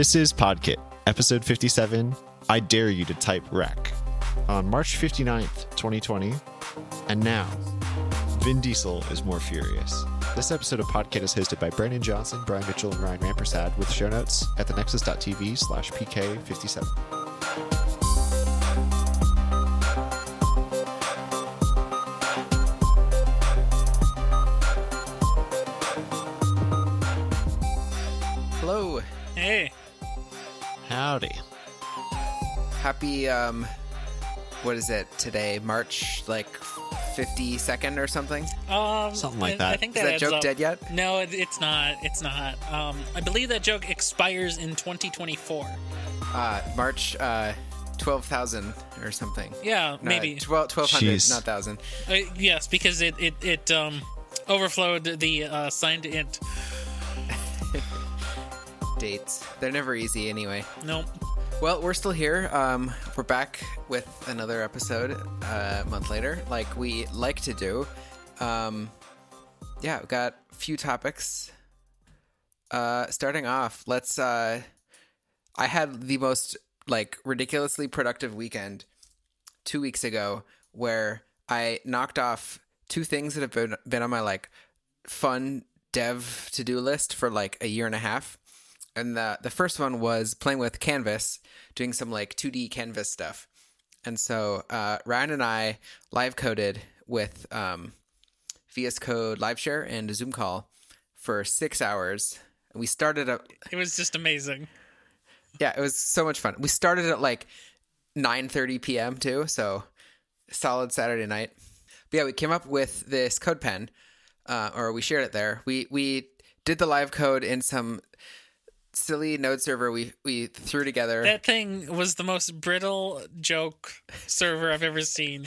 This is PodKit, episode 57, I Dare You to Type Rack, on March 59th, 2020. And now, Vin Diesel is more furious. This episode of PodKit is hosted by Brandon Johnson, Brian Mitchell, and Ryan Rampersad, with show notes at thenexus.tv/pk57. Hello. Hey. Howdy. Happy, what is it today? March, 52nd or something? Something like that. I think that is that joke up. Dead yet? No, it's not. It's not. I believe that joke expires in 2024. March 12,000 or something. Yeah, no, maybe. 1,200, not 1,000. Yes, because it overflowed the signed int. Dates. They're never easy anyway. Nope. Well, we're still here. We're back with another episode a month later, like we like to do. We've got a few topics. Starting off, let's... I had the most ridiculously productive weekend 2 weeks ago where I knocked off two things that have been on my fun dev to-do list for a year and a half. And the first one was playing with Canvas, doing some 2D Canvas stuff. And so Ryan and I live coded with VS Code Live Share and a Zoom call for 6 hours. We started at... It was just amazing. Yeah, it was so much fun. We started at 9:30 p.m. too, so solid Saturday night. But yeah, we came up with this CodePen, or we shared it there. We did the live code in some... silly node server we threw together. That thing was the most brittle joke server I've ever seen.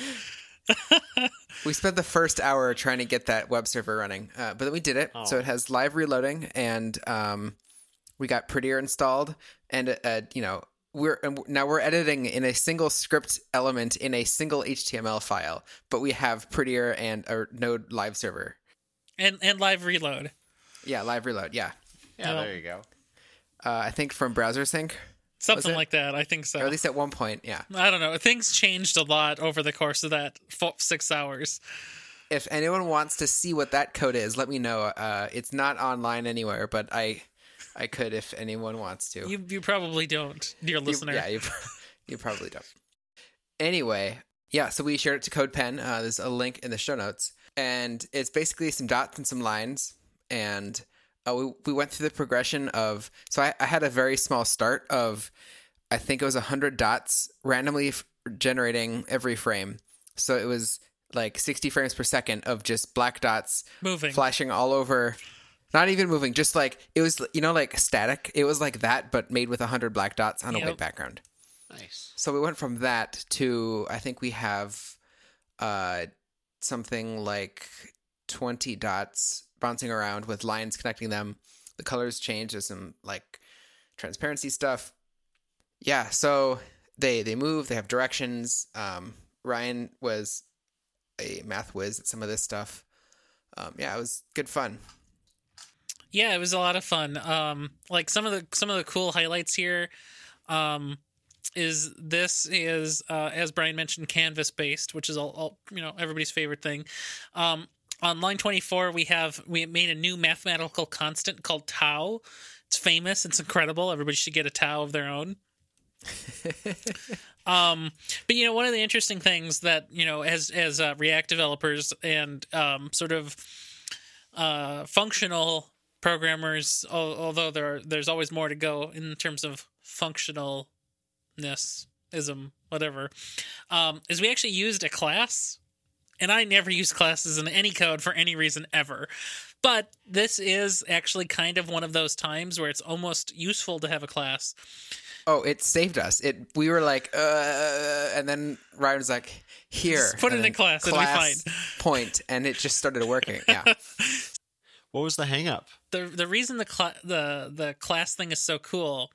We spent the first hour trying to get that web server running, but then we did it. Oh. So it has live reloading, and we got Prettier installed, and we're editing in a single script element in a single HTML file, but we have Prettier and a node live server and live reload. Yeah, live reload. Yeah. There you go. I think from Browser Sync. Something like that. I think so. Or at least at one point, yeah. I don't know. Things changed a lot over the course of that 6 hours. If anyone wants to see what that code is, let me know. It's not online anywhere, but I could if anyone wants to. You probably don't, dear listener. You probably don't. Anyway, yeah, so we shared it to CodePen. There's a link in the show notes. And it's basically some dots and some lines, and... We went through the progression of... So I had a very small start of, I think it was 100 dots randomly generating every frame. So it was 60 frames per second of just black dots moving, flashing all over. Not even moving, just it was, static. It was like that, but made with 100 black dots on a white background. Nice. So we went from that to, I think we have something 20 dots bouncing around with lines connecting them. The colors change. There's some transparency stuff. Yeah, so they move. They have directions. Ryan was a math whiz at some of this stuff. It was good fun. Yeah, it was a lot of fun. Some of the cool highlights here is as Brian mentioned, Canvas based, which is all everybody's favorite thing. On line 24, we made a new mathematical constant called tau. It's famous. It's incredible. Everybody should get a tau of their own. But one of the interesting things that as React developers and functional programmers, although there's always more to go in terms of functionalness-ism, whatever, is we actually used a class. And I never use classes in any code for any reason ever. But this is actually kind of one of those times where it's almost useful to have a class. Oh, it saved us. We were and then Ryan was like, here. Just put it in class, it'll be fine. Point, and it just started working. Yeah. What was the hang-up? The reason the class thing is so cool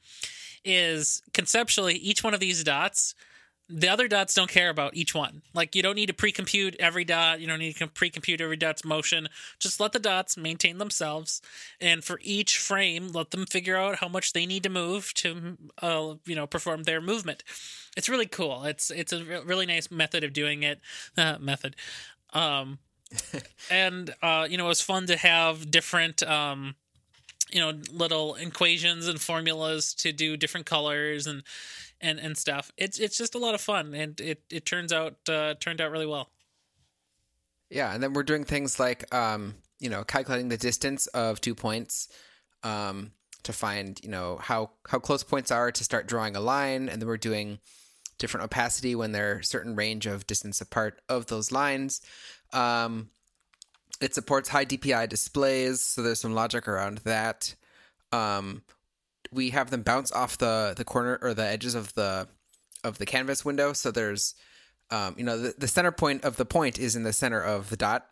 is conceptually each one of these dots the other dots don't care about each one. Like, you don't need to pre-compute every dot. You don't need to pre-compute every dot's motion. Just let the dots maintain themselves. And for each frame, let them figure out how much they need to move to, perform their movement. It's really cool. It's a really nice method of doing it. It was fun to have different, little equations and formulas to do different colors and stuff. It's just a lot of fun, and it turned out really well. Yeah, and then we're doing things like calculating the distance of 2 points to find how close points are to start drawing a line, and then we're doing different opacity when they're a certain range of distance apart of those lines. It supports high DPI displays, so there's some logic around that. We have them bounce off the corner or the edges of the canvas window. So there's, the center point of the point is in the center of the dot,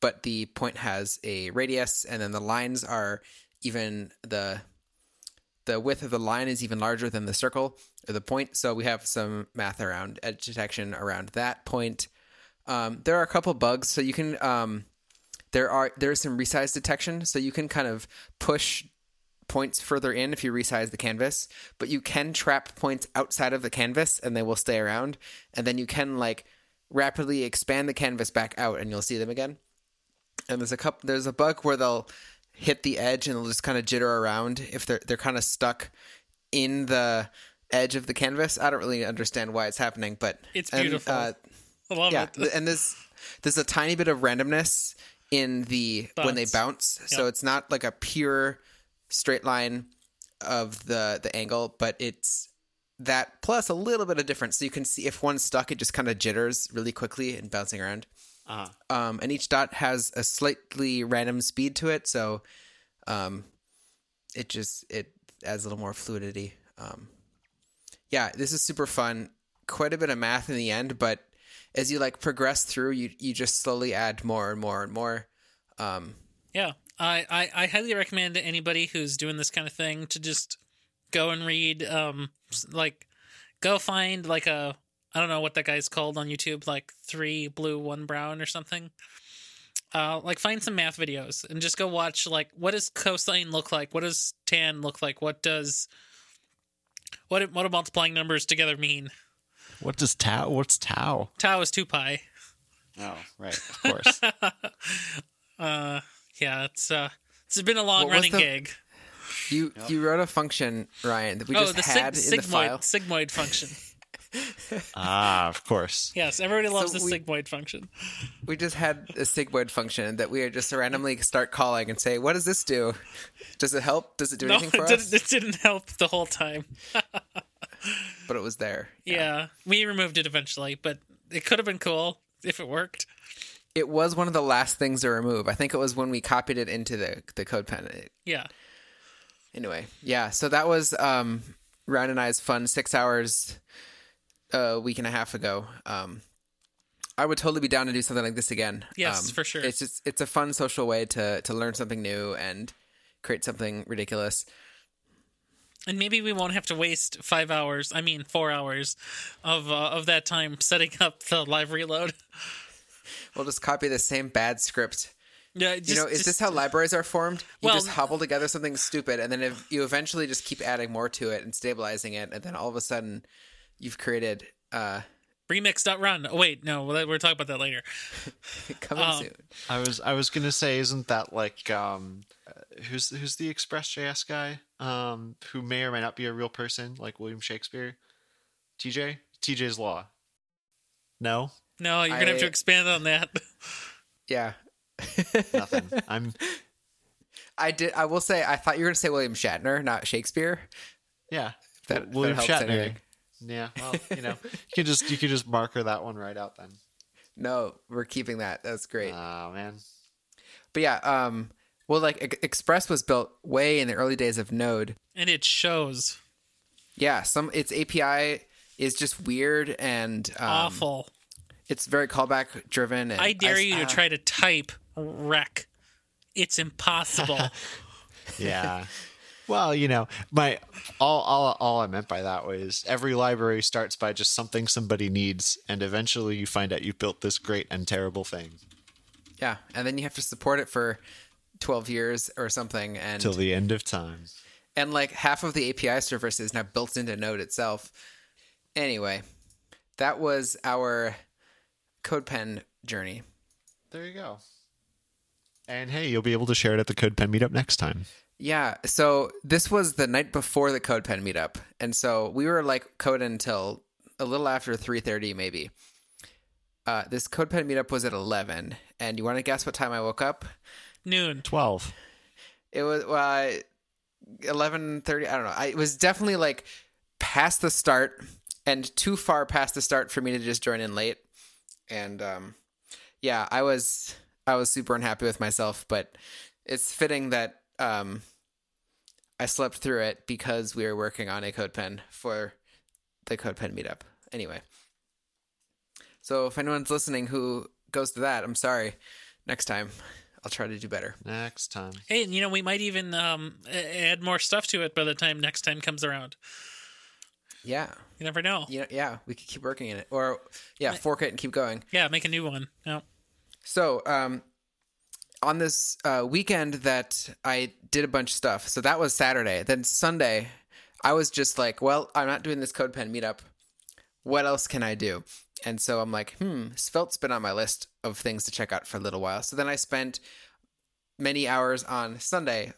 but the point has a radius, and then the lines are even the width of the line is even larger than the circle or the point. So we have some math around edge detection around that point. There are a couple bugs, so you can there's some resize detection, so you can kind of push points further in if you resize the canvas, but you can trap points outside of the canvas and they will stay around, and then you can rapidly expand the canvas back out and you'll see them again. And there's a bug where they'll hit the edge and they'll just kind of jitter around if they're kind of stuck in the edge of the canvas. I don't really understand why it's happening, but it's beautiful. I love it. And there's a tiny bit of randomness in the bounce. When they bounce. Yep. So it's not like a pure straight line of the angle, but it's that plus a little bit of difference. So you can see if one's stuck, it just kind of jitters really quickly and bouncing around. Uh-huh. And each dot has a slightly random speed to it. So it adds a little more fluidity. This is super fun. Quite a bit of math in the end, but as you progress through, you just slowly add more and more and more. I highly recommend to anybody who's doing this kind of thing to just go and read, go find I don't know what that guy's called on YouTube, 3 blue, 1 brown or something. Find some math videos and just go watch, what does cosine look like? What does tan look like? What do multiplying numbers together mean? What does tau? What's tau? Tau is 2 pi. Oh, right, of course. It's been a long running gig. You wrote a function, Ryan, that we the file. Sigmoid function. Of course. Yes, everybody loves sigmoid function. We just had a sigmoid function that we just randomly start calling and say, "What does this do? Does it help? Does it do anything for us?" It didn't help the whole time. But it was there. Yeah, we removed it eventually, but it could have been cool if it worked. It was one of the last things to remove. I think it was when we copied it into the CodePen. Yeah. Anyway, so that was Ryan and I's fun 6 hours a week and a half ago. I would totally be down to do something like this again. Yes, for sure. It's a fun social way to learn something new and create something ridiculous. And maybe we won't have to waste 4 hours of that time setting up the live reload. We'll just copy the same bad script. Yeah, is this how libraries are formed? You just hobble together something stupid, and then if you eventually just keep adding more to it and stabilizing it, and then all of a sudden you've created... Remix.run. Oh, wait, no, we're talking about that later. Coming soon. I was going to say, isn't that who's the Express.js guy who may or may not be a real person, like William Shakespeare? TJ? TJ's Law. No? No, you're going to have to expand on that. Yeah. Nothing. I will say, I thought you were going to say William Shatner, not Shakespeare. Yeah. William Shatner. Anything. Yeah. Well, you can just marker that one right out then. No, we're keeping that. That's great. Oh, man. But yeah, Express was built way in the early days of Node. And it shows. Yeah. Its API is just weird and awful. It's very callback driven. And I dare you to try to type rec. It's impossible. Yeah. Well, you know, my all I meant by that was every library starts by just something somebody needs, and eventually you find out you built this great and terrible thing. Yeah, and then you have to support it for 12 years or something, and till the end of time. And like half of the API service is now built into Node itself. Anyway, that was our CodePen journey. There you go. And hey, you'll be able to share it at the CodePen meetup next time. Yeah, so this was the night before the CodePen meetup. And so we were like coding until a little after 3:30 maybe. This CodePen meetup was at 11. And you want to guess what time I woke up? Noon. 12. It was 11:30. I don't know. It was definitely like past the start and too far past the start for me to just join in late. And yeah, I was super unhappy with myself, but it's fitting that I slept through it because we were working on a CodePen for the CodePen meetup. Anyway, so if anyone's listening who goes to that, I'm sorry. Next time, I'll try to do better. Next time. Hey, and you know, we might even add more stuff to it by the time next time comes around. Yeah. You never know. Yeah, we could keep working in it. Or, yeah, fork it and keep going. Yeah, make a new one. Yeah. So, on this weekend that I did a bunch of stuff. So that was Saturday. Then Sunday, I was just like, well, I'm not doing this CodePen meetup. What else can I do? And so I'm like, Svelte's been on my list of things to check out for a little while. So then I spent many hours on Sunday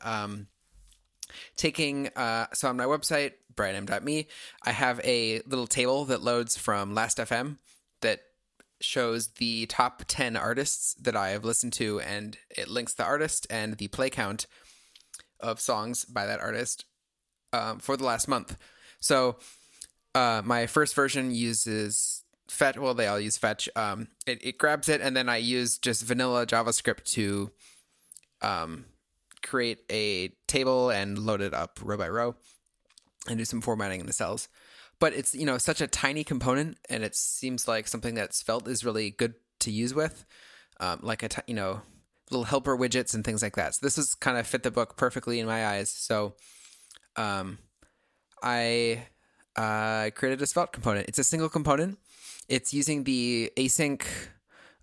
taking so on my website, BrianM.me, I have a little table that loads from Last.fm that shows the top 10 artists that I have listened to, and it links the artist and the play count of songs by that artist for the last month. So my first version uses Fetch. Well, they all use Fetch. It grabs it, and then I use just vanilla JavaScript to create a table and load it up row by row and do some formatting in the cells. But it's, you know, such a tiny component, and it seems like something that Svelte is really good to use with, like little helper widgets and things like that. So this is kind of fit the book perfectly in my eyes. So I created a Svelte component. It's a single component. It's using the async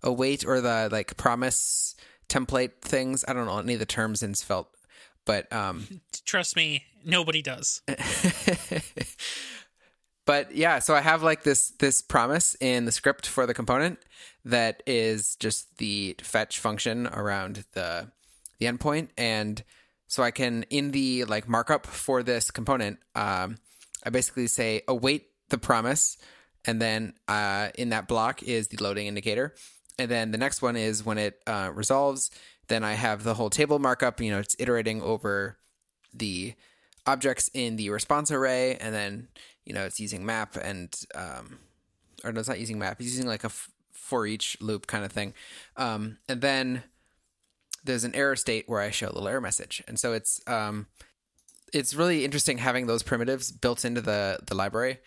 await or the like promise template things. I don't know any of the terms in Svelte, but trust me, nobody does. But yeah, so I have like this promise in the script for the component that is just the fetch function around the endpoint. And so I can, in the like markup for this component, I basically say await the promise. And then in that block is the loading indicator. And then the next one is when it resolves, then I have the whole table markup. You know, it's iterating over the objects in the response array, and then, you know, it's using map and, or no, it's not using map. It's using like a for each loop kind of thing. And then there's an error state where I show a little error message. And so it's really interesting having those primitives built into the library.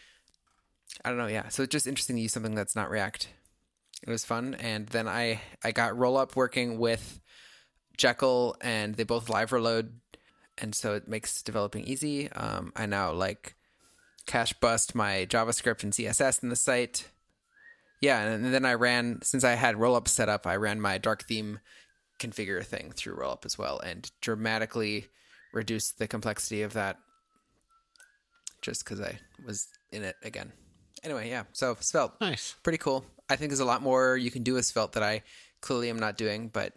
I don't know. Yeah. So it's just interesting to use something that's not React. It was fun. And then I got Rollup working with Jekyll, and they both live reload. And so it makes developing easy. I now like cache bust my JavaScript and CSS in the site. Yeah, and then I ran, since I had Rollup set up, I ran my dark theme configure thing through Rollup as well, and dramatically reduced the complexity of that just because I was in it again. Anyway, yeah, so Svelte. Nice. Pretty cool. I think there's a lot more you can do with Svelte that I clearly am not doing, but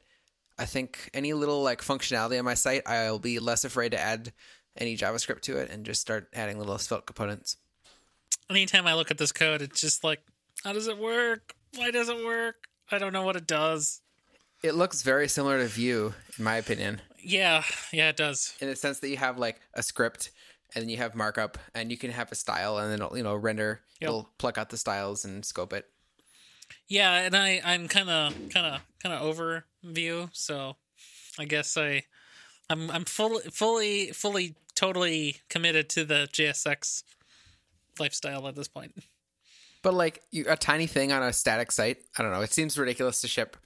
I think any little like functionality on my site, I'll be less afraid to add any JavaScript to it and just start adding little Svelte components. Anytime I look at this code, it's just like, how does it work? Why does it work? I don't know what it does. It looks very similar to Vue, in my opinion. Yeah, it does. In the sense that you have like a script, and then you have markup, and you can have a style, and then it'll, you know, render. Yep. It'll pluck out the styles and scope it. Yeah, and I'm kind of over Vue, so I guess I'm fully totally committed to the JSX lifestyle at this point. But like a tiny thing on a static site, I don't know. It seems ridiculous to ship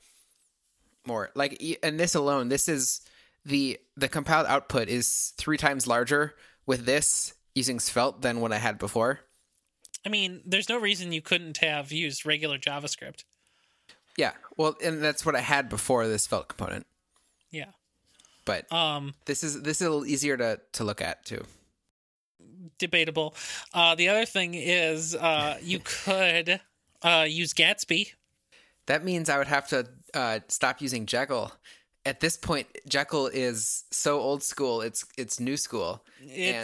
more. Like, and this alone, this is the compiled output is 3 times larger with this using Svelte than what I had before. I mean, there's no reason you couldn't have used regular JavaScript. Yeah, well, and that's what I had before this Svelte component. Yeah. But this is a little easier to look at, too. Debatable. The other thing is you could use Gatsby. That means I would have to stop using Jekyll. At this point, Jekyll is so old school, it's new school. There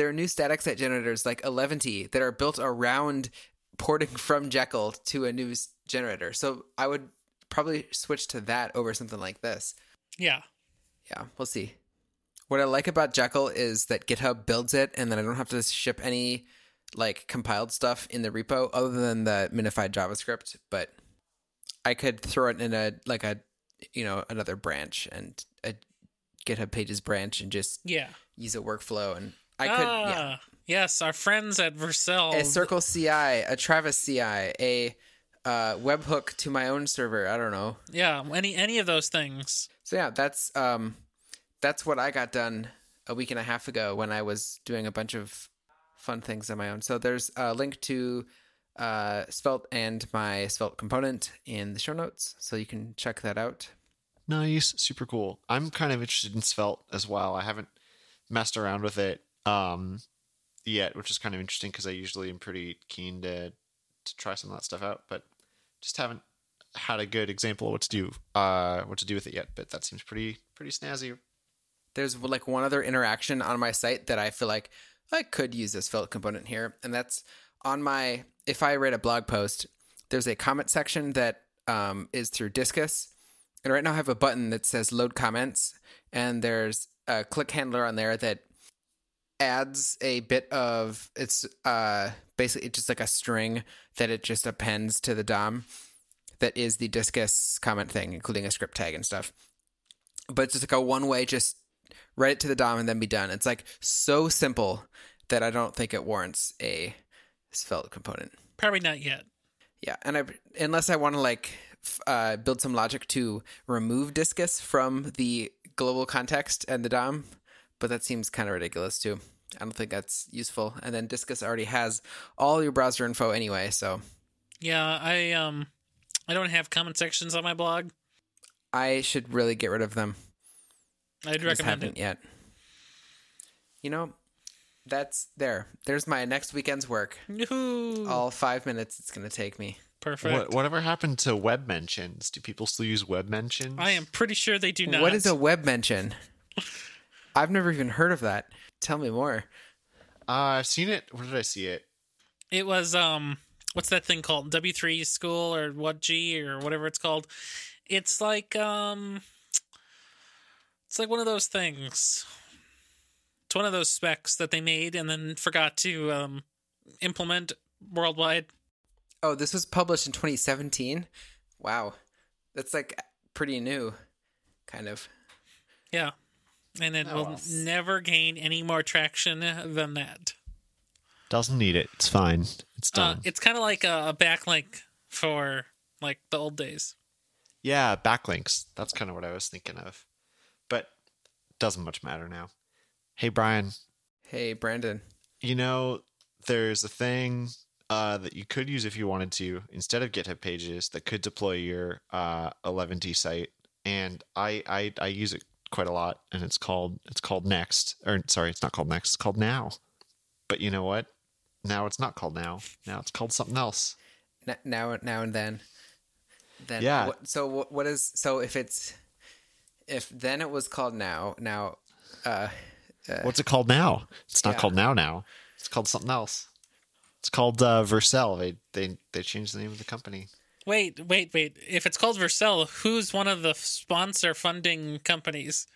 are new static site generators like Eleventy that are built around porting from Jekyll to a new generator. So I would probably switch to that over something like this. Yeah. Yeah, we'll see. What I like about Jekyll is that GitHub builds it, and then I don't have to ship any compiled stuff in the repo other than the minified JavaScript, but I could throw it in another branch and a GitHub Pages branch and just use a workflow, and I could yes, our friends at Vercel, a Circle CI, a Travis CI, a webhook to my own server. I don't know. Yeah, any of those things. So yeah, that's what I got done a week and a half ago when I was doing a bunch of fun things on my own. So there's a link to Svelte and my Svelte component in the show notes, so you can check that out. Nice, super cool. I'm kind of interested in Svelte as well. I haven't messed around with it yet, which is kind of interesting because I usually am pretty keen to try some of that stuff out, but just haven't had a good example of what to do with it yet. But that seems pretty snazzy. There's one other interaction on my site that I feel like I could use this Svelte component here. And that's if I read a blog post, there's a comment section that is through Disqus. And right now I have a button that says load comments. And there's a click handler on there that adds a bit of, it's basically just like a string that it just appends to the DOM that is the Disqus comment thing, including a script tag and stuff. But it's just like a one-way, just write it to the DOM and then be done. It's so simple that I don't think it warrants a Svelte component. Probably not yet. Yeah, and unless I want to build some logic to remove Disqus from the global context and the DOM, but that seems kind of ridiculous too. I don't think that's useful. And then Disqus already has all your browser info anyway, so. Yeah, I don't have comment sections on my blog. I should really get rid of them. I'd recommend it. Yet. You know, that's there. There's my next weekend's work. Yoo-hoo. All 5 minutes it's going to take me. Perfect. Whatever happened to web mentions? Do people still use web mentions? I am pretty sure they do not. What is a web mention? I've never even heard of that. Tell me more. I've seen it. Where did I see it? It was, what's that thing called? W3 School or what G or whatever it's called. It's it's one of those things. It's one of those specs that they made and then forgot to implement worldwide. Oh, this was published in 2017? Wow. That's pretty new, kind of. Yeah. And it will never gain any more traction than that. Doesn't need it. It's fine. It's done. It's kind of like a backlink for the old days. Yeah, backlinks. That's kind of what I was thinking of. But doesn't much matter now. Hey, Brian. Hey, Brandon. You know, there's a thing that you could use if you wanted to, instead of GitHub Pages, that could deploy your 11T site. And I use it quite a lot, and it's called Next. Or sorry, it's not called Next. It's called Now. But you know what? Now it's not called Now. Now it's called something else. Now and then. Then yeah. If then it was called now. What's it called now? It's not called now. It's called something else. It's called Vercel. They changed the name of the company. Wait. If it's called Vercel, who's one of the sponsor funding companies?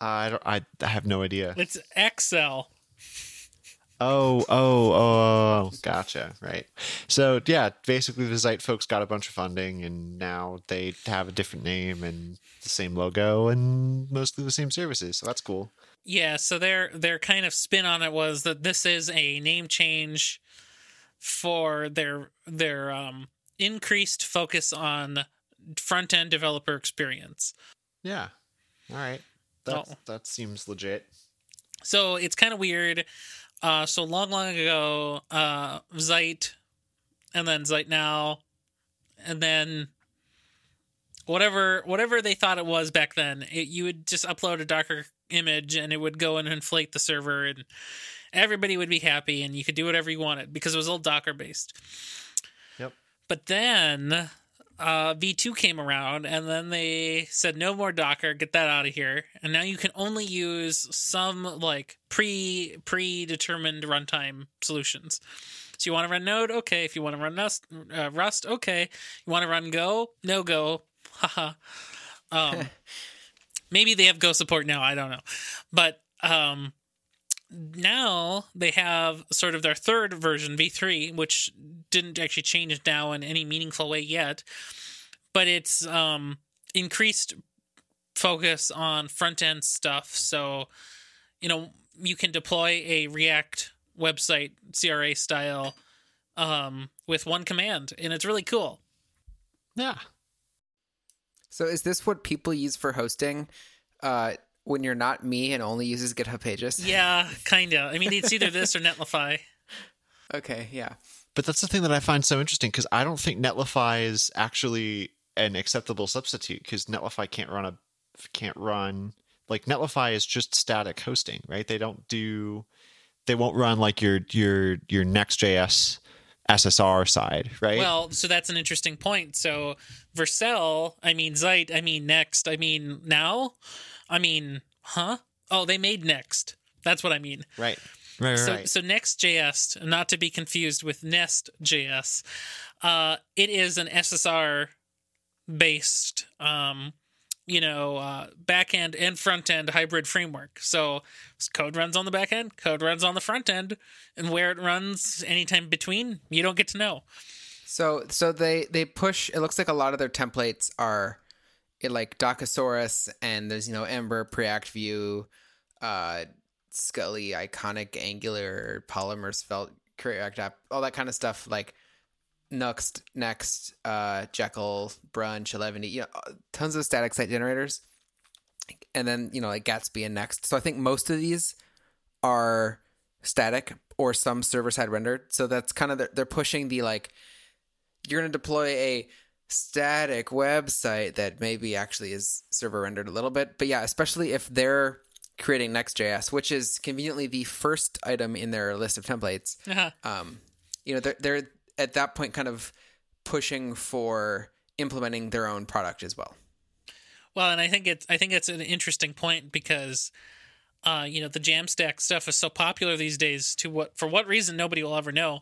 I have no idea. It's Excel. Oh, gotcha. Right. So yeah, basically the Zeit folks got a bunch of funding and now they have a different name and the same logo and mostly the same services. So that's cool. Yeah. So their kind of spin on it was that this is a name change for their increased focus on front-end developer experience. Yeah. All right. That seems legit. So it's kind of weird. So long ago, Zeit, and then Zeit now, and then whatever they thought it was back then, you would just upload a Docker image and it would go and inflate the server and everybody would be happy and you could do whatever you wanted because it was all Docker based. Yep. But then V2 came around and then they said, no more Docker, get that out of here. And now you can only use some like predetermined runtime solutions. So you want to run Node? Okay. If you want to run Rust? Okay. You want to run Go? No Go. Haha. Maybe they have Go support now. I don't know. But now they have sort of their third version, V3, which didn't actually change now in any meaningful way yet. But it's increased focus on front-end stuff. So, you can deploy a React website CRA style with one command, and it's really cool. Yeah. So is this what people use for hosting when you're not me and only uses GitHub Pages? Yeah, kind of. I mean, it's either this or Netlify. Okay, yeah. But that's the thing that I find so interesting, because I don't think Netlify is actually an acceptable substitute, because Netlify can't run Netlify is just static hosting, right? They won't run like your Next.js SSR side, right? Well, so that's an interesting point. So Vercel, Zeit, Next, now, huh? Oh, they made Next. That's what I mean. Right. So Next.js, not to be confused with Nest.js, it is an SSR-based, back-end and front-end hybrid framework. So code runs on the back-end, code runs on the front-end, and where it runs anytime between, you don't get to know. So they push, it looks like a lot of their templates are like Docosaurus, and there's, Ember, Preact, Vue, Scully, Iconic, Angular, Polymer, Svelte, React App, all that kind of stuff, like Next, Jekyll, Brunch, Eleventy, tons of static site generators. And then, like Gatsby and Next. So I think most of these are static or some server-side rendered. So that's kind of, they're pushing the, like, you're going to deploy a static website that maybe actually is server-rendered a little bit. But yeah, especially if they're creating Next.js, which is conveniently the first item in their list of templates. Uh-huh. They're at that point kind of pushing for implementing their own product as well. Well, and I think it's an interesting point because, the Jamstack stuff is so popular these days for what reason, nobody will ever know,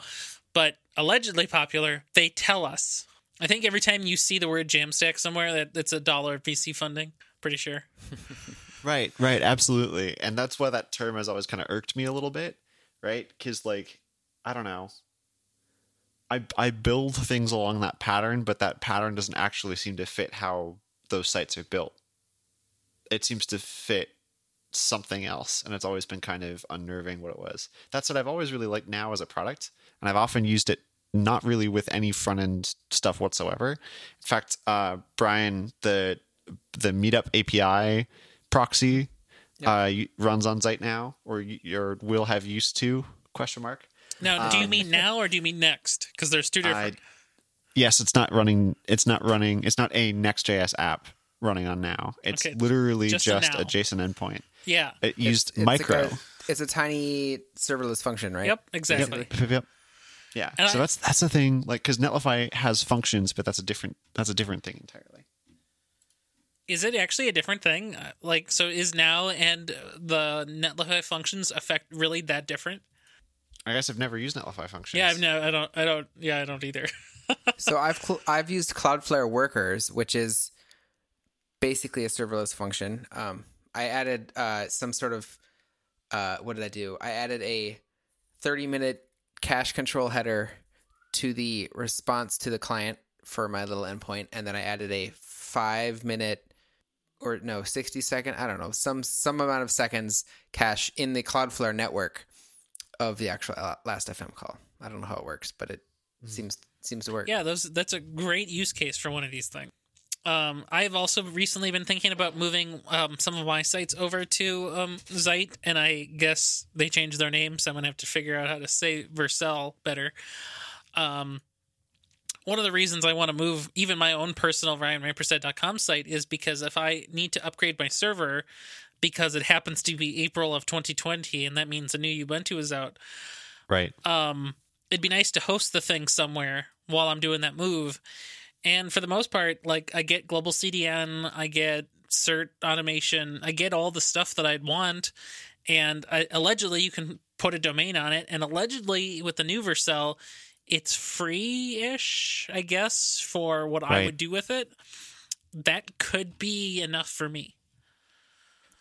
but allegedly popular, they tell us. I think every time you see the word Jamstack somewhere, that's $1 of VC funding, pretty sure. Right. Absolutely. And that's why that term has always kind of irked me a little bit, right? Because I don't know. I build things along that pattern, but that pattern doesn't actually seem to fit how those sites are built. It seems to fit something else, and it's always been kind of unnerving what it was. That's what I've always really liked now as a product, and I've often used it not really with any front-end stuff whatsoever. In fact, Brian, the Meetup API proxy runs on Zeit now, or will have used to, ? Now, do you mean now or do you mean Next? Because there's two different. Yes, it's not running. It's not a Next.js app running on now. It's literally just a JSON endpoint. Yeah. It used micro. Like it's a tiny serverless function, right? Yep, exactly. Yep. Yeah. And so that's the thing. Like, because Netlify has functions, but that's a different thing entirely. Is it actually a different thing? So is now and the Netlify functions really that different? I guess I've never used Netlify functions. Yeah, I don't. Yeah, I don't either. So I've used Cloudflare Workers, which is basically a serverless function. I added some sort of what did I do? I added a 30-minute cache control header to the response to the client for my little endpoint, and then I added a 5-minute 60-second. I don't know, some amount of seconds cache in the Cloudflare network of the actual Last.fm call. I don't know how it works, but it seems to work. Yeah, that's a great use case for one of these things. I've also recently been thinking about moving some of my sites over to Zeit, and I guess they changed their name, so I'm going to have to figure out how to say Vercel better. One of the reasons I want to move even my own personal RyanRampersad.com site is because if I need to upgrade my server, because it happens to be April of 2020, and that means a new Ubuntu is out, right? It'd be nice to host the thing somewhere while I'm doing that move. And for the most part, like, I get global CDN, I get cert automation, I get all the stuff that I'd want. And allegedly, you can put a domain on it. And allegedly, with the new Vercel, it's free-ish, I guess, for what I would do with it. That could be enough for me.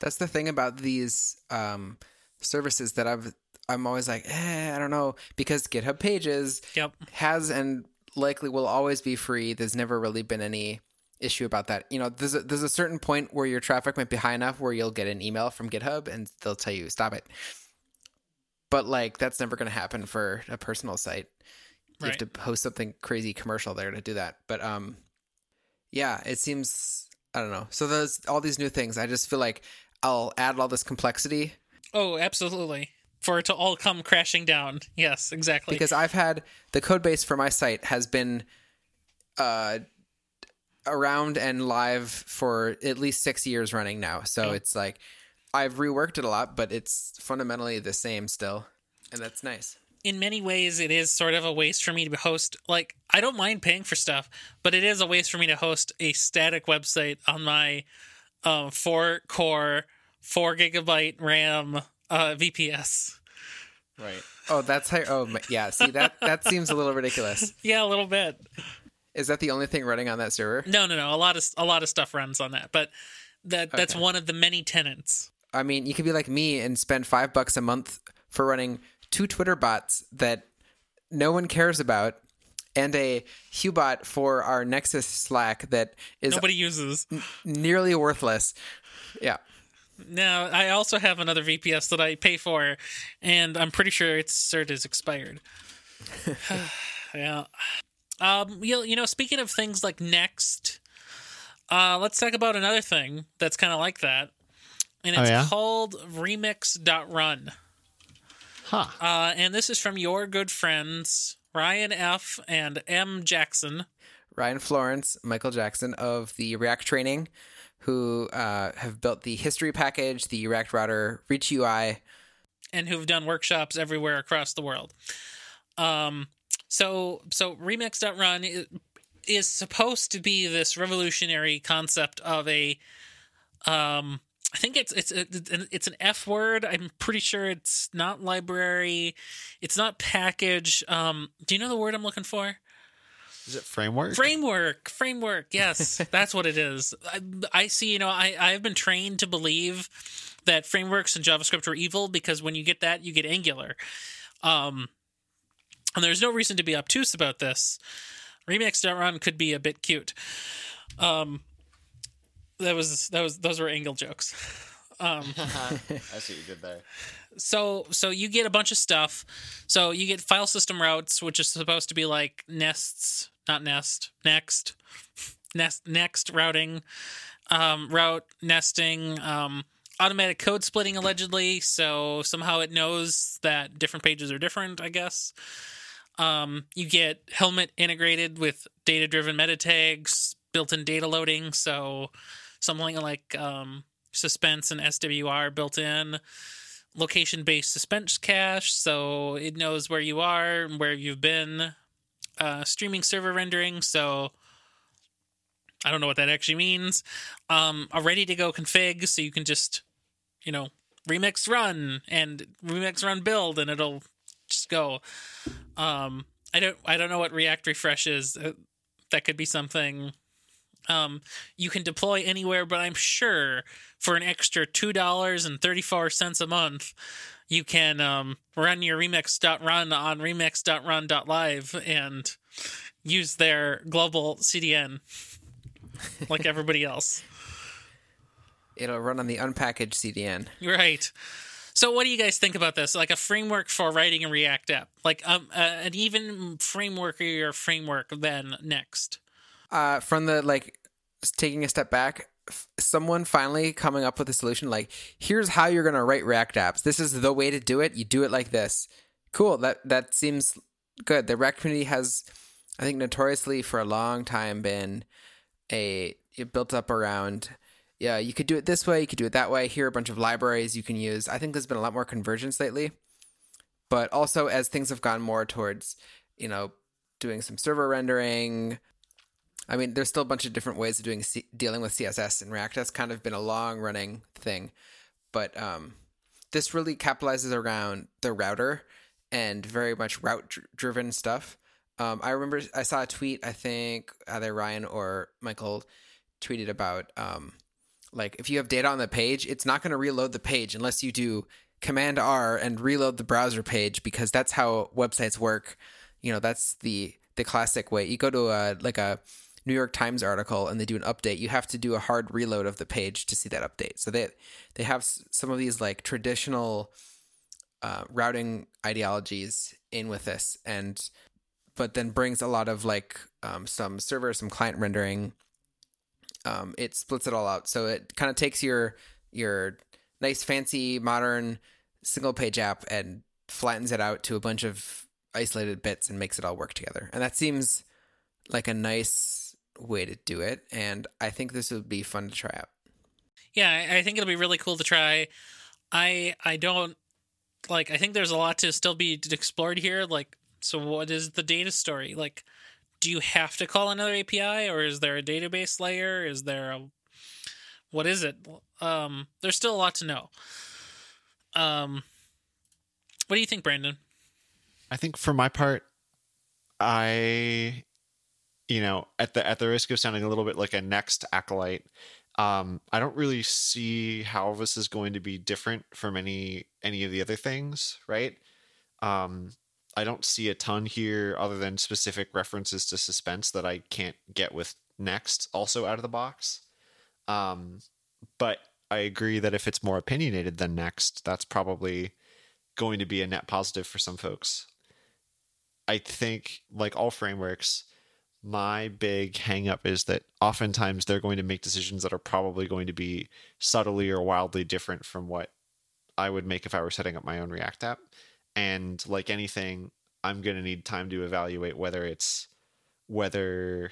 That's the thing about these services that I'm always like, I don't know, because GitHub Pages has and likely will always be free. There's never really been any issue about that. You know, there's a certain point where your traffic might be high enough where you'll get an email from GitHub and they'll tell you, stop it. But, like, that's never going to happen for a personal site. You have to host something crazy commercial there to do that. But, yeah, it seems, I don't know. So those, all these new things, I just feel like I'll add all this complexity. Oh, absolutely. For it to all come crashing down. Yes, exactly. Because I've had the code base for my site has been around and live for at least 6 years running now. So it's like I've reworked it a lot, but it's fundamentally the same still. And that's nice. In many ways, it is sort of a waste for me to host. Like, I don't mind paying for stuff, but it is a waste for me to host a static website on my 4-core, 4-gigabyte RAM VPS. Right. Oh, that's how. Oh, yeah. See, that seems a little ridiculous. Yeah, a little bit. Is that the only thing running on that server? No. A lot of stuff runs on that, but that's one of the many tenants. I mean, you could be like me and spend $5 a month for running 2 Twitter bots that no one cares about, and a Hubot for our Nexus Slack that is nobody uses, nearly worthless. Yeah. Now, I also have another VPS that I pay for, and I'm pretty sure its cert is expired. Yeah. You know, speaking of things like Next, let's talk about another thing that's kind of like that, and it's called Remix.run. Huh. And this is from your good friends, Ryan F. and M. Jackson. Ryan Florence, Michael Jackson of the React Training, who have built the history package, the React Router, Reach UI. And who've done workshops everywhere across the world. So Remix.run is supposed to be this revolutionary concept of a... I think it's an F word. I'm pretty sure it's not library. It's not package. Do you know the word I'm looking for? Is it framework? Framework. Yes, that's what it is. I see, you know, I've been trained to believe that frameworks in JavaScript are evil because when you get that, you get Angular. And there's no reason to be obtuse about this. Remix.run could be a bit cute. Those were angle jokes. I see what you did there. So you get a bunch of stuff. So you get file system routes, which is supposed to be like next routing, route nesting, automatic code splitting allegedly. So somehow it knows that different pages are different, I guess. You get Helmet integrated with data-driven meta tags, built-in data loading. So something like suspense and SWR built in. Location-based suspense cache, so it knows where you are and where you've been. Streaming server rendering, so I don't know what that actually means. A ready-to-go config, so you can just, you know, remix run and remix run build, and it'll just go. I don't know what React Refresh is. That could be something. You can deploy anywhere, but I'm sure for an extra $2.34 a month, you can run your remix.run on remix.run.live and use their global CDN like everybody else. It'll run on the unpackaged CDN. Right. So what do you guys think about this? Like a framework for writing a React app, like an even frameworkier framework than Next. From the like taking a step back, someone finally coming up with a solution like, here's how you're going to write React apps. This is the way to do it. You do it like this. Cool. That seems good. The React community has, I think, notoriously for a long time been built up around, yeah, you could do it this way, you could do it that way. Here are a bunch of libraries you can use. I think there's been a lot more convergence lately. But also as things have gone more towards, doing some server rendering, I mean, there's still a bunch of different ways of dealing with CSS in React. That's kind of been a long-running thing. But this really capitalizes around the router and very much route-driven stuff. I remember I saw a tweet, I think either Ryan or Michael tweeted about, if you have data on the page, it's not going to reload the page unless you do Command R and reload the browser page, because that's how websites work. That's the classic way. You go to a New York Times article and they do an update. You have to do a hard reload of the page to see that update. So they have some of these like traditional routing ideologies in with this, but then brings a lot of some server, some client rendering. It splits it all out. So it kind of takes your nice, fancy, modern single page app and flattens it out to a bunch of isolated bits and makes it all work together. And that seems like a nice way to do it. And I think this would be fun to try out. Yeah, I think it'll be really cool to try. I think there's a lot to still be explored here. So what is the data story? Do you have to call another API, or is there a database layer? Is there what is it? There's still a lot to know. What do you think, Brandon? I think for my part, I, at the risk of sounding a little bit like a Next acolyte, I don't really see how this is going to be different from any of the other things, right? I don't see a ton here other than specific references to suspense that I can't get with Next, also out of the box. But I agree that if it's more opinionated than Next, that's probably going to be a net positive for some folks. I think, like all frameworks, my big hang up is that oftentimes they're going to make decisions that are probably going to be subtly or wildly different from what I would make if I were setting up my own React app. And like anything, I'm going to need time to evaluate whether the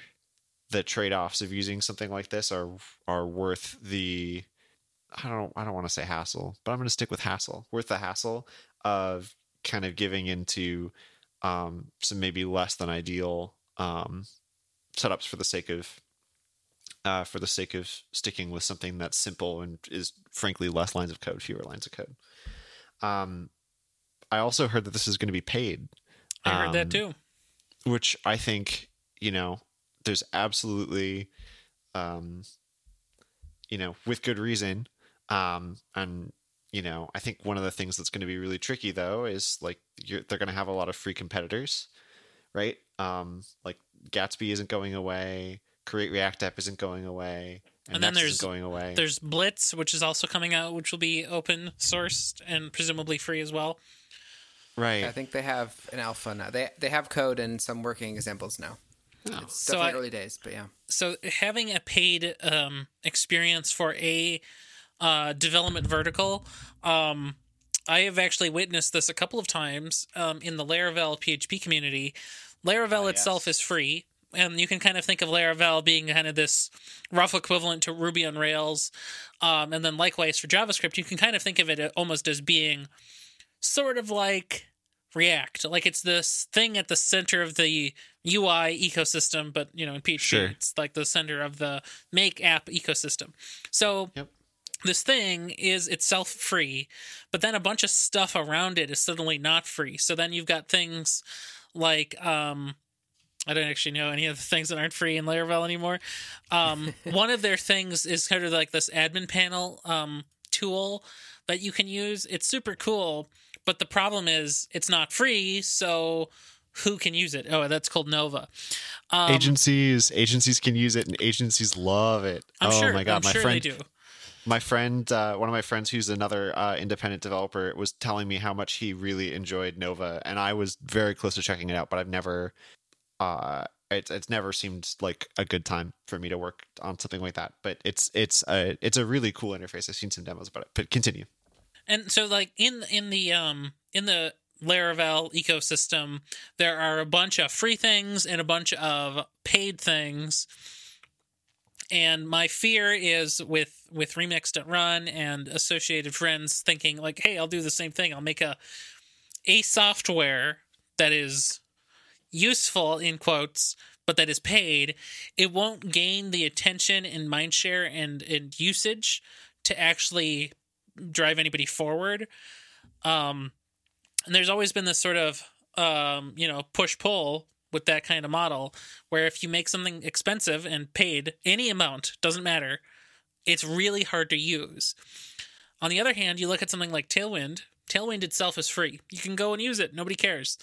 trade-offs of using something like this are worth the, I don't want to say hassle, but I'm going to stick with hassle, worth the hassle of kind of giving into some maybe less than ideal setups for the sake of sticking with something that's simple and is frankly less lines of code, fewer lines of code. I also heard that this is going to be paid. I heard that too. Which I think, there's absolutely, with good reason. I think one of the things that's going to be really tricky though is they're going to have a lot of free competitors, right? Gatsby isn't going away. Create React App isn't going away. And then there's Blitz, which is also coming out, which will be open sourced and presumably free as well. Right. I think they have an alpha now. They have code and some working examples now. Oh. It's definitely early days, but yeah. So having a paid experience for a development vertical, I have actually witnessed this a couple of times in the Laravel PHP community. Laravel itself is free. And you can kind of think of Laravel being kind of this rough equivalent to Ruby on Rails. And then likewise for JavaScript, you can kind of think of it almost as being sort of like React. Like it's this thing at the center of the UI ecosystem, but, in PHP, it's like the center of the make app ecosystem. So this thing is itself free, but then a bunch of stuff around it is suddenly not free. So then you've got things like... I don't actually know any of the things that aren't free in Laravel anymore. One of their things is kind of like this admin panel tool that you can use. It's super cool, but the problem is it's not free, so who can use it? Oh, that's called Nova. Agencies can use it, and agencies love it. My friend, they do. My friend, one of my friends who's another independent developer, was telling me how much he really enjoyed Nova, and I was very close to checking it out, but I've never... It's never seemed like a good time for me to work on something like that. But it's a really cool interface. I've seen some demos about it. But continue. And so, like in the Laravel ecosystem, there are a bunch of free things and a bunch of paid things. And my fear is with Remix.run and associated friends thinking like, hey, I'll do the same thing. I'll make a software that is useful, in quotes, but that is paid. It won't gain the attention and mindshare and usage to actually drive anybody forward. And there's always been this sort of, push-pull with that kind of model, where if you make something expensive and paid, any amount, doesn't matter, it's really hard to use. On the other hand, you look at something like Tailwind. Tailwind itself is free. You can go and use it. Nobody cares.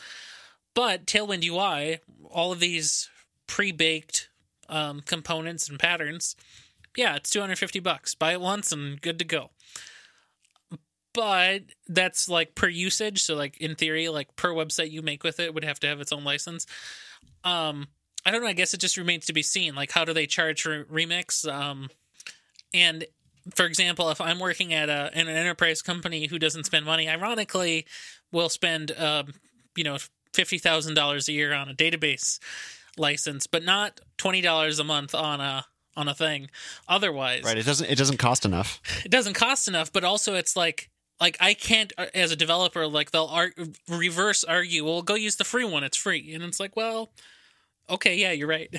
But Tailwind UI, all of these pre-baked components and patterns, yeah, it's $250. Buy it once and good to go. But that's like per usage. So like in theory, like per website you make with it would have to have its own license. I don't know. I guess it just remains to be seen. Like, how do they charge for Remix? And for example, if I'm working at an enterprise company who doesn't spend money, ironically, will spend, $50,000 a year on a database license, but not $20 a month on a thing otherwise. Right. It doesn't cost enough. It doesn't cost enough, but also it's like I can't, as a developer, like they'll reverse argue, well, go use the free one. It's free. And it's like, well, okay, yeah, you're right.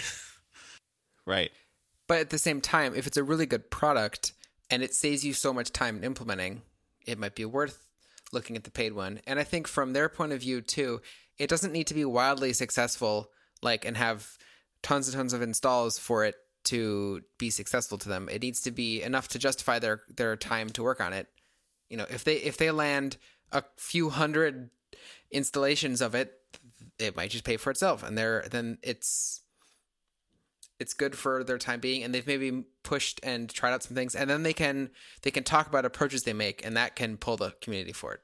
Right. But at the same time, if it's a really good product and it saves you so much time in implementing, it might be worth looking at the paid one. And I think from their point of view too, it doesn't need to be wildly successful, like, and have tons and tons of installs for it to be successful to them. It needs to be enough to justify their time to work on it. You know, if they land a few hundred installations of it, it might just pay for itself, and then it's good for their time being, and they've maybe pushed and tried out some things, and then they can talk about approaches they make, and that can pull the community forward.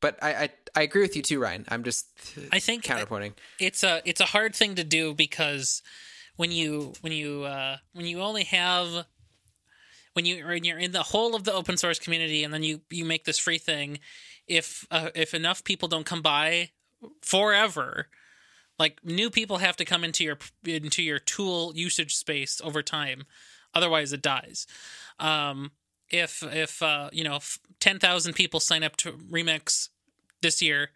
But I agree with you too, Ryan. I'm just, I think, counterpointing. It's a hard thing to do, because when you're in the whole of the open source community, and then you make this free thing, if enough people don't come by forever, like new people have to come into your tool usage space over time, otherwise it dies. If 10,000 people sign up to Remix this year,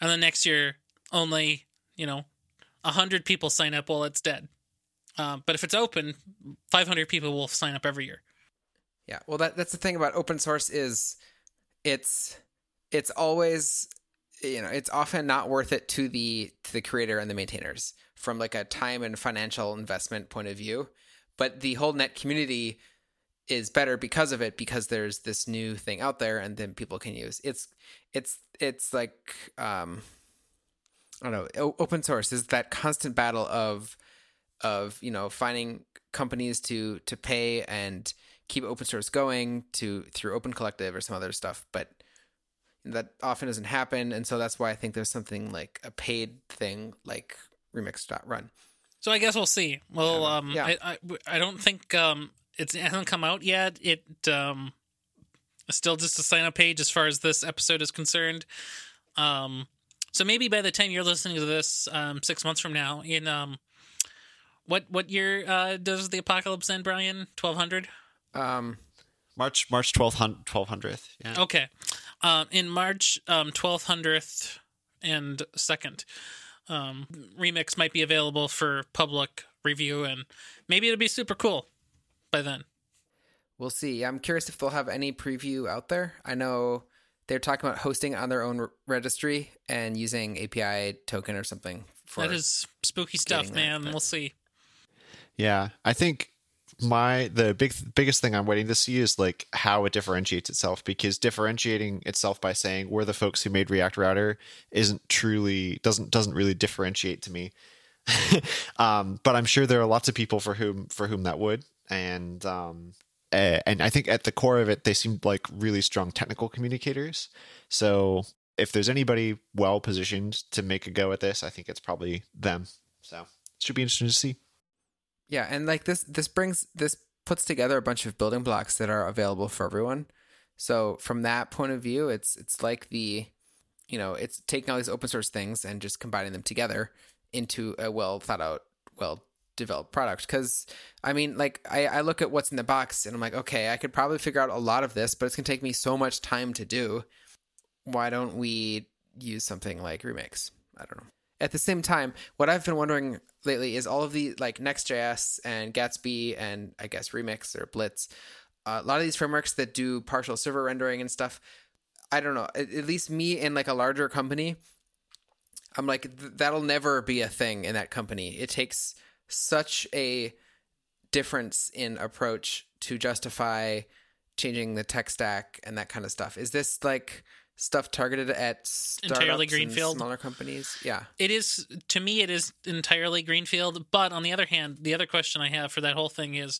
and then next year only 100 people sign up, well, it's dead. But if it's open, 500 people will sign up every year. Yeah, well, that's the thing about open source is it's always, it's often not worth it to the creator and the maintainers from like a time and financial investment point of view. But the whole net community is better because of it, because there's this new thing out there and then people can use. It's like, I don't know, open source is that constant battle of finding companies to pay and keep open source going through Open Collective or some other stuff, but that often doesn't happen. And so that's why I think there's something like a paid thing like Remix.run. So I guess we'll see. Well, yeah. I don't think it hasn't come out yet. It is still just a sign up page as far as this episode is concerned. So maybe by the time you're listening to this 6 months from now, in what year does the apocalypse end, Brian? 1200? March 1200th. Yeah. Okay. In March 1200th and 2nd, Remix might be available for public review, and maybe it'll be super cool by then. We'll see. I'm curious if they'll have any preview out there. I know they're talking about hosting on their own registry and using API token or something. That is spooky stuff, man. We'll see. Yeah, I think the biggest thing I'm waiting to see is like how it differentiates itself, because differentiating itself by saying we're the folks who made React Router doesn't really differentiate to me. But I'm sure there are lots of people for whom that would, and I think at the core of it they seem like really strong technical communicators. So if there's anybody well positioned to make a go at this, I think it's probably them. So should be interesting to see. Yeah, and like this puts together a bunch of building blocks that are available for everyone. So from that point of view, it's like the, you know, it's taking all these open source things and just combining them together into a well thought out, well developed product. Because I mean, like I look at what's in the box and I'm like, okay, I could probably figure out a lot of this, but it's gonna take me so much time to do. Why don't we use something like Remix? I don't know. At the same time, what I've been wondering lately is all of the like Next.js and Gatsby and I guess Remix or Blitz, a lot of these frameworks that do partial server rendering and stuff. I don't know. At least me in like a larger company, I'm like, that'll never be a thing in that company. It takes such a difference in approach to justify changing the tech stack and that kind of stuff. Is this like stuff targeted at startups entirely greenfield and smaller companies? Yeah. It is, to me, it is entirely greenfield. But on the other hand, the other question I have for that whole thing is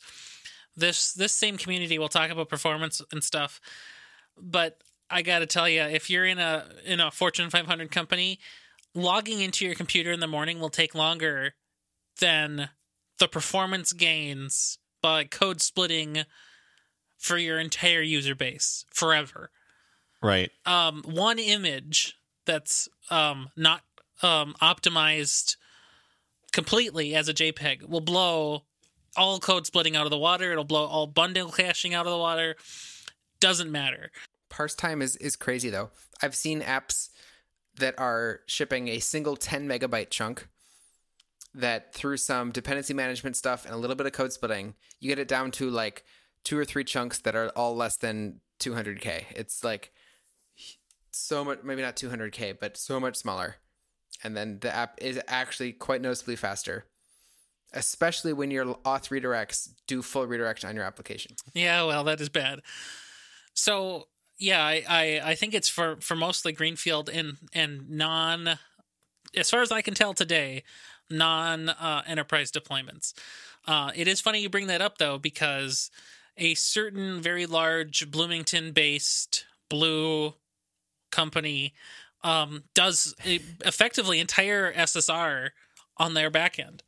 this same community will talk about performance and stuff. But I got to tell you, if you're in a Fortune 500 company, logging into your computer in the morning will take longer than the performance gains by code splitting for your entire user base forever. Right. One image that's not optimized completely as a JPEG will blow all code splitting out of the water. It'll blow all bundle caching out of the water. Doesn't matter. Parse time is crazy, though. I've seen apps that are shipping a single 10 megabyte chunk that through some dependency management stuff and a little bit of code splitting, you get it down to like 2 or 3 chunks that are all less than 200K. It's like so much, maybe not 200K, but so much smaller. And then the app is actually quite noticeably faster, especially when your auth redirects do full redirection on your application. Yeah, well, that is bad. So yeah, I think it's for mostly greenfield and non, as far as I can tell today, non-enterprise deployments. It is funny you bring that up, though, because a certain very large Bloomington-based blue company does effectively entire SSR on their back end.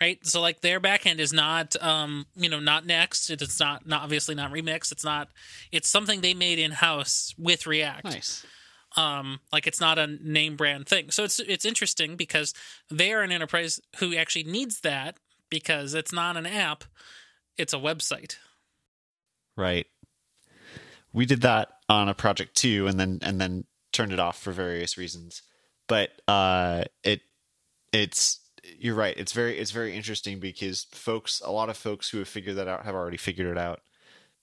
Right? So, like, their back end is not, not Next. It's not obviously not Remix. It's something they made in-house with React. Nice. Like it's not a name brand thing. So it's interesting because they are an enterprise who actually needs that because it's not an app, it's a website. Right. We did that on a project too and then turned it off for various reasons. But it's you're right. It's very interesting because a lot of folks who have figured that out have already figured it out.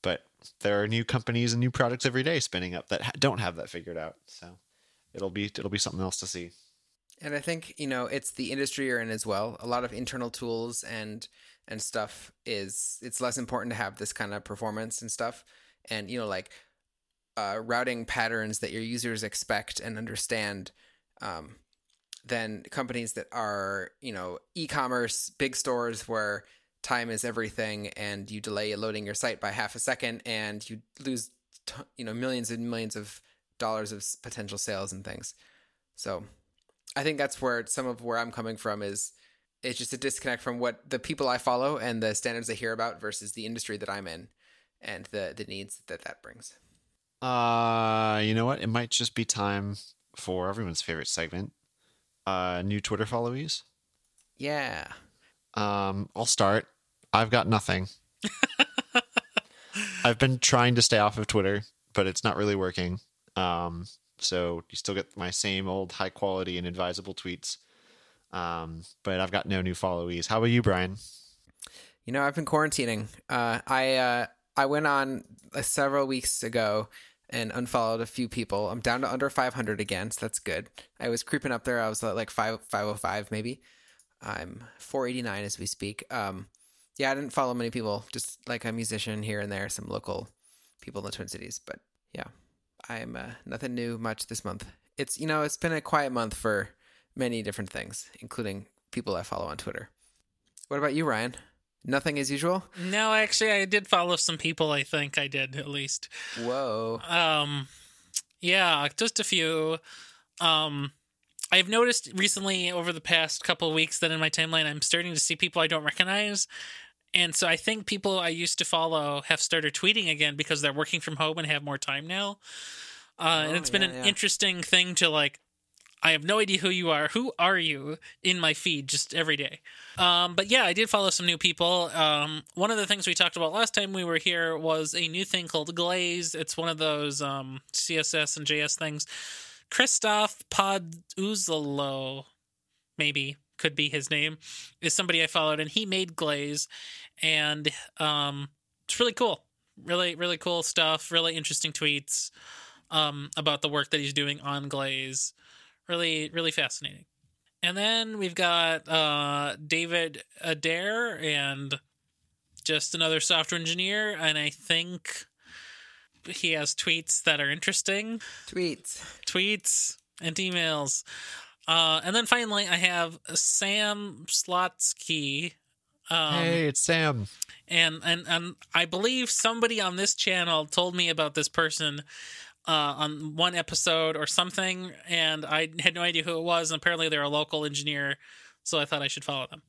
But there are new companies and new products every day spinning up that don't have that figured out. So it'll be something else to see. And I think, it's the industry you're in as well. A lot of internal tools and stuff it's less important to have this kind of performance and stuff. And, routing patterns that your users expect and understand than companies that are, e-commerce, big stores where time is everything and you delay loading your site by half a second and you lose, millions and millions of dollars of potential sales and things. So I think that's where some of where I'm coming from is it's just a disconnect from what the people I follow and the standards I hear about versus the industry that I'm in and the needs that brings. You know what? It might just be time for everyone's favorite segment, new Twitter followees. Yeah. I'll start. I've got nothing. I've been trying to stay off of Twitter, but it's not really working. So you still get my same old high quality and advisable tweets. But I've got no new followees. How about you, Brian? I've been quarantining. I went on several weeks ago and unfollowed a few people. I'm down to under 500 again, so that's good. I was creeping up there. I was at like 505 maybe. I'm 489 as we speak. I didn't follow many people, just like a musician here and there, some local people in the Twin Cities. But yeah, I'm nothing new much this month. It's, it's been a quiet month for many different things, including people I follow on Twitter. What about you, Ryan? Nothing as usual? No, actually, I did follow some people. I think I did, at least. Whoa. Yeah, just a few. I've noticed recently over the past couple of weeks that in my timeline, I'm starting to see people I don't recognize. And so I think people I used to follow have started tweeting again because they're working from home and have more time now. And it's been an interesting thing to, like, I have no idea who you are. Who are you in my feed just every day? But yeah, I did follow some new people. One of the things we talked about last time we were here was a new thing called Glaze. It's one of those CSS and JS things. Christoph Podzuzolo, maybe, could be his name, is somebody I followed, and he made Glaze, and it's really cool. Really, really cool stuff, really interesting tweets about the work that he's doing on Glaze. Really, really fascinating. And then we've got David Adair, and just another software engineer, and I think he has tweets that are interesting. Tweets and emails. And then finally, I have Sam Slotsky. Hey, it's Sam. And I believe somebody on this channel told me about this person on one episode or something, and I had no idea who it was, and apparently they're a local engineer, so I thought I should follow them.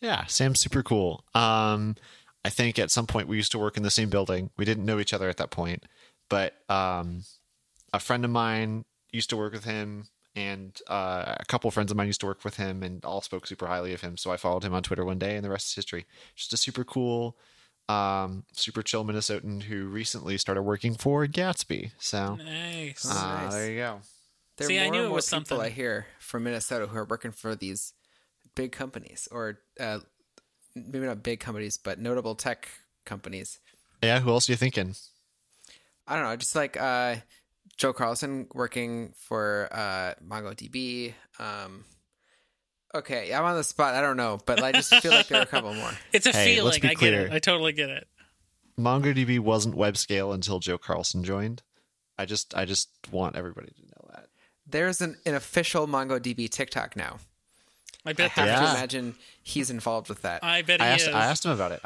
Yeah, Sam's super cool. I think at some point we used to work in the same building. We didn't know each other at that point, but a friend of mine used to work with him, and a couple of friends of mine used to work with him, and all spoke super highly of him, so I followed him on Twitter one day, and the rest is history. Just a super cool, super chill Minnesotan who recently started working for Gatsby. So nice. There you go. There See, I knew it was something. I hear from Minnesota who are working for these big companies, or maybe not big companies, but notable tech companies. Yeah, who else are you thinking? I don't know. Just like Joe Carlson working for MongoDB. Okay, I'm on the spot. I don't know, but I just feel like there are a couple more. It's a feeling. Let's be clear. I get it. I totally get it. MongoDB wasn't web scale until Joe Carlson joined. I just want everybody to know that. There's an official MongoDB TikTok now. I bet I have to imagine he's involved with that. I bet he is. I asked him about it.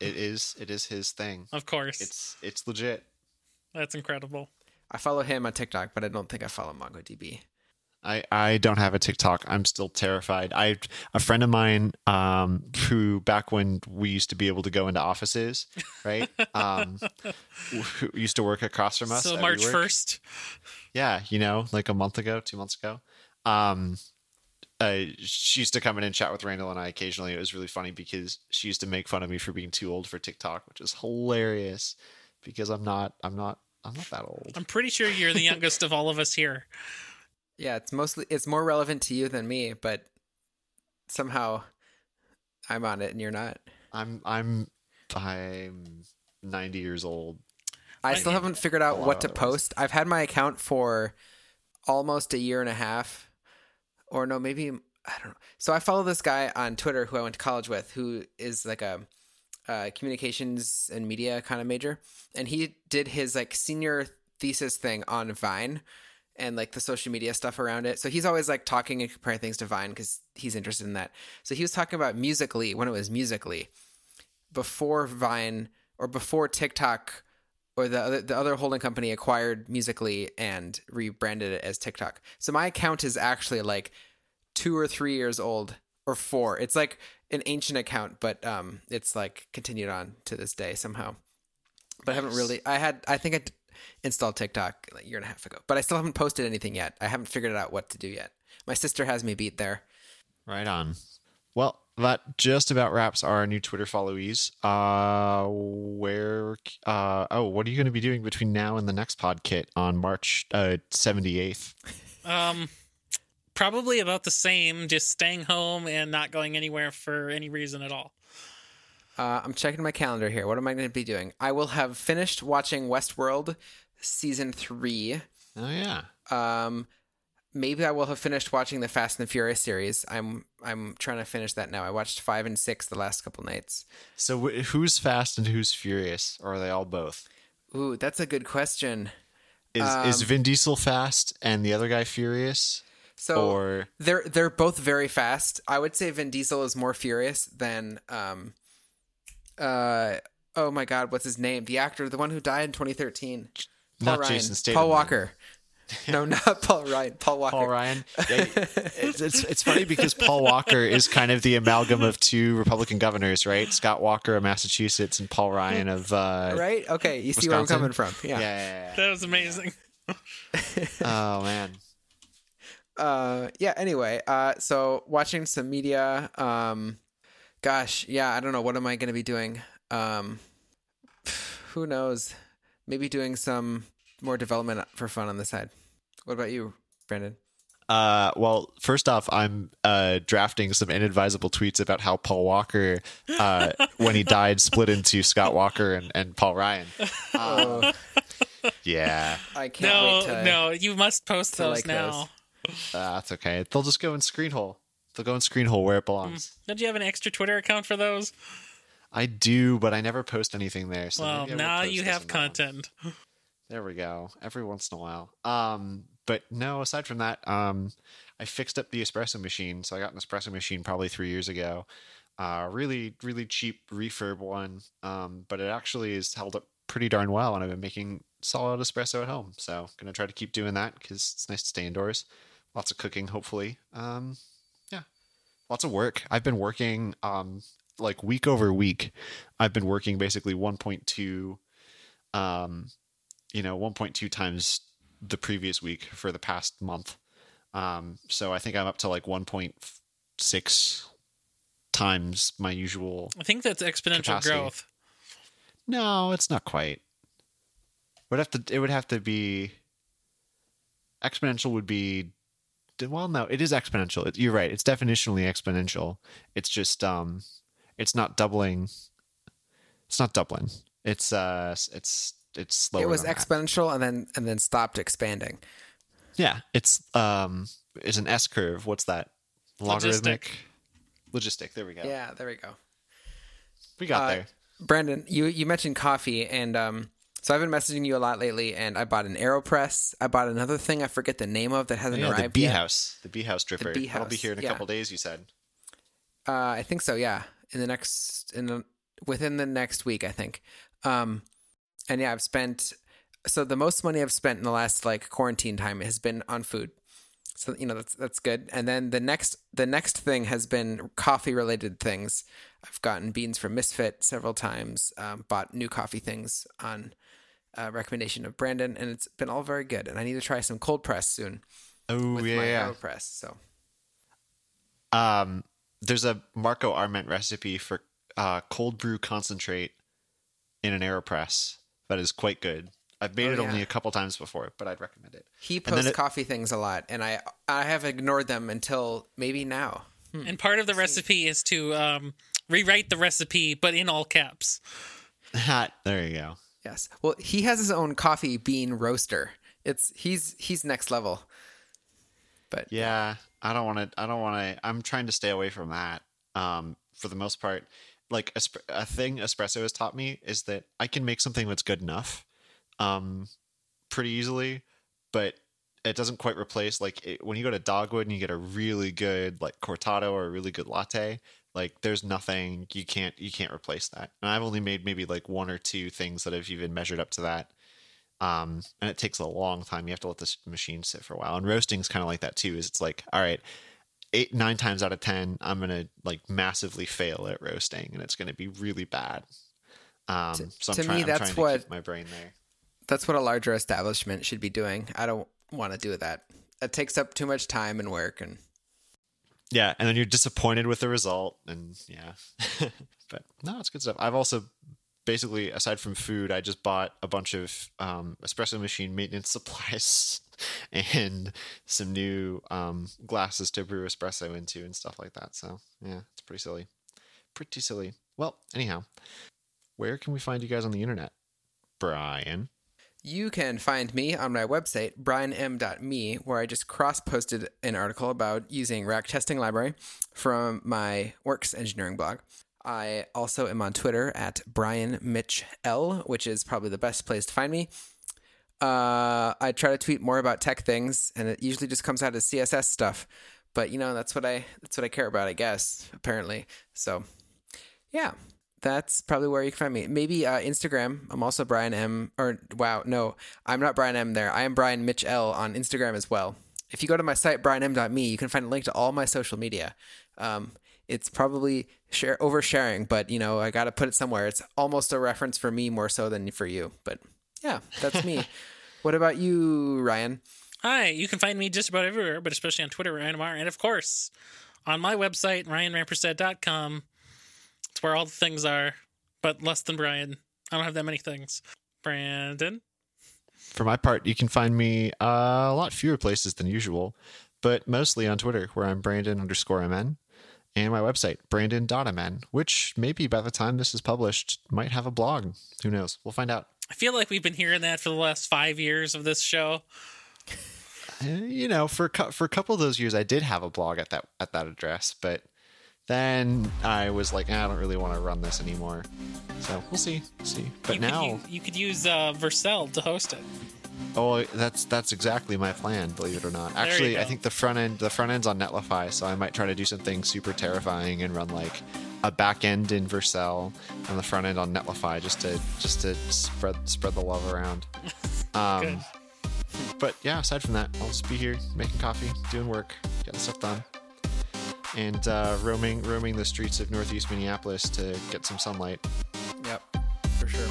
It is his thing. Of course. It's legit. That's incredible. I follow him on TikTok, but I don't think I follow MongoDB. I don't have a TikTok. I'm still terrified. A friend of mine who, back when we used to be able to go into offices, right? Who used to work across from us. So March 1st. Yeah, like a month ago, 2 months ago. She used to come in and chat with Randall and I occasionally. It was really funny because she used to make fun of me for being too old for TikTok, which is hilarious because I'm not that old. I'm pretty sure you're the youngest of all of us here. Yeah, it's more relevant to you than me, but somehow I'm on it and you're not. I'm 90 years old. I still haven't figured out what to post. I've had my account for almost a year and a half. Or no, maybe, I don't know. So I follow this guy on Twitter who I went to college with, who is like a communications and media kind of major. And he did his like senior thesis thing on Vine and like the social media stuff around it. So he's always like talking and comparing things to Vine because he's interested in that. So he was talking about Musical.ly when it was Musical.ly before Vine or before TikTok or the other holding company acquired Musical.ly and rebranded it as TikTok. So my account is actually like 2 or 3 years old or 4. It's like an ancient account, but it's like continued on to this day somehow. But I haven't really. I think I installed TikTok like a year and a half ago, but I still haven't posted anything yet. I haven't figured out what to do yet. My sister has me beat there. Right on. Well, that just about wraps our new Twitter followees. What are you going to be doing between now and the next PodKit on March 78th? Probably about the same, just staying home and not going anywhere for any reason at all. I'm checking my calendar here. What am I going to be doing? I will have finished watching Westworld season 3. Oh, yeah. Maybe I will have finished watching the Fast and the Furious series. I'm trying to finish that now. I watched 5 and 6 the last couple nights. So who's fast and who's furious, or are they all both? Ooh, that's a good question. Is Vin Diesel fast and the other guy furious? So they're both very fast. I would say Vin Diesel is more furious than oh my God, what's his name? The actor, the one who died in 2013. Not Ryan. Jason Statham. Paul Walker. No, not Paul Ryan. Paul Walker. Paul Ryan. Yeah, it's funny because Paul Walker is kind of the amalgam of two Republican governors, right? Scott Walker of Massachusetts and Paul Ryan of right? Okay, you see Wisconsin. Where I'm coming from. Yeah. That was amazing. Oh, man. Anyway, so watching some media. I don't know. What am I going to be doing? Who knows? Maybe doing some more development for fun on the side. What about you, Brandon? Well, first off, I'm drafting some inadvisable tweets about how Paul Walker, when he died, split into Scott Walker and Paul Ryan. Yeah. I can't wait to... No, you must post those like now. That's okay. They'll just go in Screenhole. They'll go in Screenhole where it belongs. Don't you have an extra Twitter account for those? I do, but I never post anything there. So well, now you have content. There we go. Every once in a while. But no, aside from that, I fixed up the espresso machine. So I got an espresso machine probably 3 years ago. Really, really cheap refurb one. But it actually is held up pretty darn well. And I've been making solid espresso at home. So I'm going to try to keep doing that because it's nice to stay indoors. Lots of cooking, hopefully. Lots of work. I've been working like week over week. I've been working basically 1.2 1.2 times the previous week for the past month. So I think I'm up to like 1.6 times my usual. I think that's exponential capacity. Growth. No, it's not quite. It would have to be exponential would be. Well, no, it is exponential. You're right. It's definitionally exponential. It's just, it's not doubling. It's not doubling. It's slower. It was exponential that. and then stopped expanding. Yeah, it's an S curve. What's that? Logarithmic. Logistic. There we go. Yeah, there we go. We got there. Brandon, you mentioned coffee, and so I've been messaging you a lot lately, and I bought an AeroPress. I bought another thing I forget the name of that hasn't arrived. The Bee House dripper. I'll be here in a couple days. You said. I think so. Yeah, within the next week, I think. And yeah, so the most money I've spent in the last like quarantine time has been on food. So, that's good. And then the next thing has been coffee related things. I've gotten beans from Misfit several times, bought new coffee things on recommendation of Brandon, and it's been all very good. And I need to try some cold press soon. Oh, with my AeroPress. So, there's a Marco Arment recipe for cold brew concentrate in an AeroPress. That is quite good. I've made it only a couple times before, but I'd recommend it. He posts coffee things a lot, and I have ignored them until maybe now. And part of the recipe is to rewrite the recipe, but in all caps. There you go. Yes. Well, he has his own coffee bean roaster. He's next level. But yeah, I don't want to. I'm trying to stay away from that. For the most part. Like a thing espresso has taught me is that I can make something that's good enough pretty easily, but it doesn't quite replace when you go to Dogwood and you get a really good like cortado or a really good latte, like there's nothing you can't replace that. And I've only made maybe like one or two things that have even measured up to that. And it takes a long time. You have to let this machine sit for a while. And roasting's kind of like that too, is it's like, all right, 8-9 times out of 10, I'm going to like massively fail at roasting and it's going to be really bad. I'm trying to keep my brain there. That's what a larger establishment should be doing. I don't want to do that. It takes up too much time and work. And yeah. And then you're disappointed with the result and yeah, but no, it's good stuff. I've also basically, aside from food, I just bought a bunch of, espresso machine maintenance supplies and some new glasses to brew espresso into and stuff like that. So yeah, it's pretty silly. Well, anyhow, where can we find you guys on the internet, Brian? You can find me on my website, BrianM.me, where I just cross-posted an article about using React Testing Library from my Works Engineering blog. I also am on Twitter at BrianMitchL, which is probably the best place to find me. I try to tweet more about tech things, and it usually just comes out as CSS stuff. But that's what I care about, I guess. Apparently, so yeah. that's probably where you can find me. Maybe Instagram. I'm also BrianM. Or wow, no, I'm not BrianM there. I am Brian Mitch L on Instagram as well. If you go to my site, BrianM.me, you can find a link to all my social media. It's probably oversharing, but you know, I got to put it somewhere. It's almost a reference for me more so than for you. But yeah, that's me. What about you, Ryan? Hi, you can find me just about everywhere, but especially on Twitter, RyanMR, and of course, on my website, RyanRamperstad.com. It's where all the things are, but less than Brian. I don't have that many things. Brandon? For my part, you can find me a lot fewer places than usual, but mostly on Twitter, where I'm Brandon_MN, and my website, Brandon.mn, which maybe by the time this is published might have a blog. Who knows? We'll find out. I feel like we've been hearing that for the last 5 years of this show. You know, for a couple of those years, I did have a blog at that address, but then I was like, I don't really want to run this anymore. So we'll see. But now you could use Vercel to host it. Oh, that's exactly my plan. Believe it or not, actually, I think the front end's on Netlify, so I might try to do something super terrifying and run like a back end in Vercel and the front end on Netlify just to spread the love around. Good. But yeah, aside from that, I'll just be here making coffee, doing work, getting stuff done, and roaming the streets of Northeast Minneapolis to get some sunlight. Yep, for sure.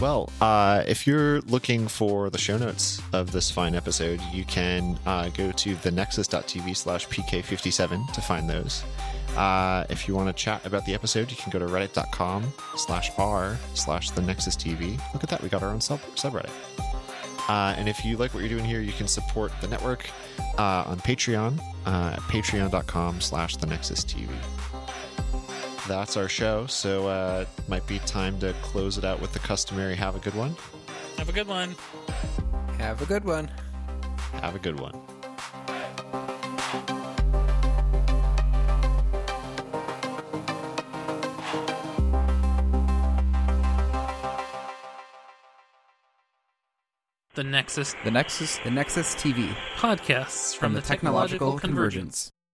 Well, if you're looking for the show notes of this fine episode, you can go to thenexus.tv/pk57 to find those. If you want to chat about the episode, you can go to reddit.com/r/thenexustv. Look at that, we got our own subreddit. And if you like what you're doing here, you can support the network on Patreon at patreon.com/thenexustv. That's our show, so it might be time to close it out with the customary have a good one. Have a good one. Have a good one. Have a good one. The Nexus. The Nexus. The Nexus TV. Podcasts from the Technological Convergence.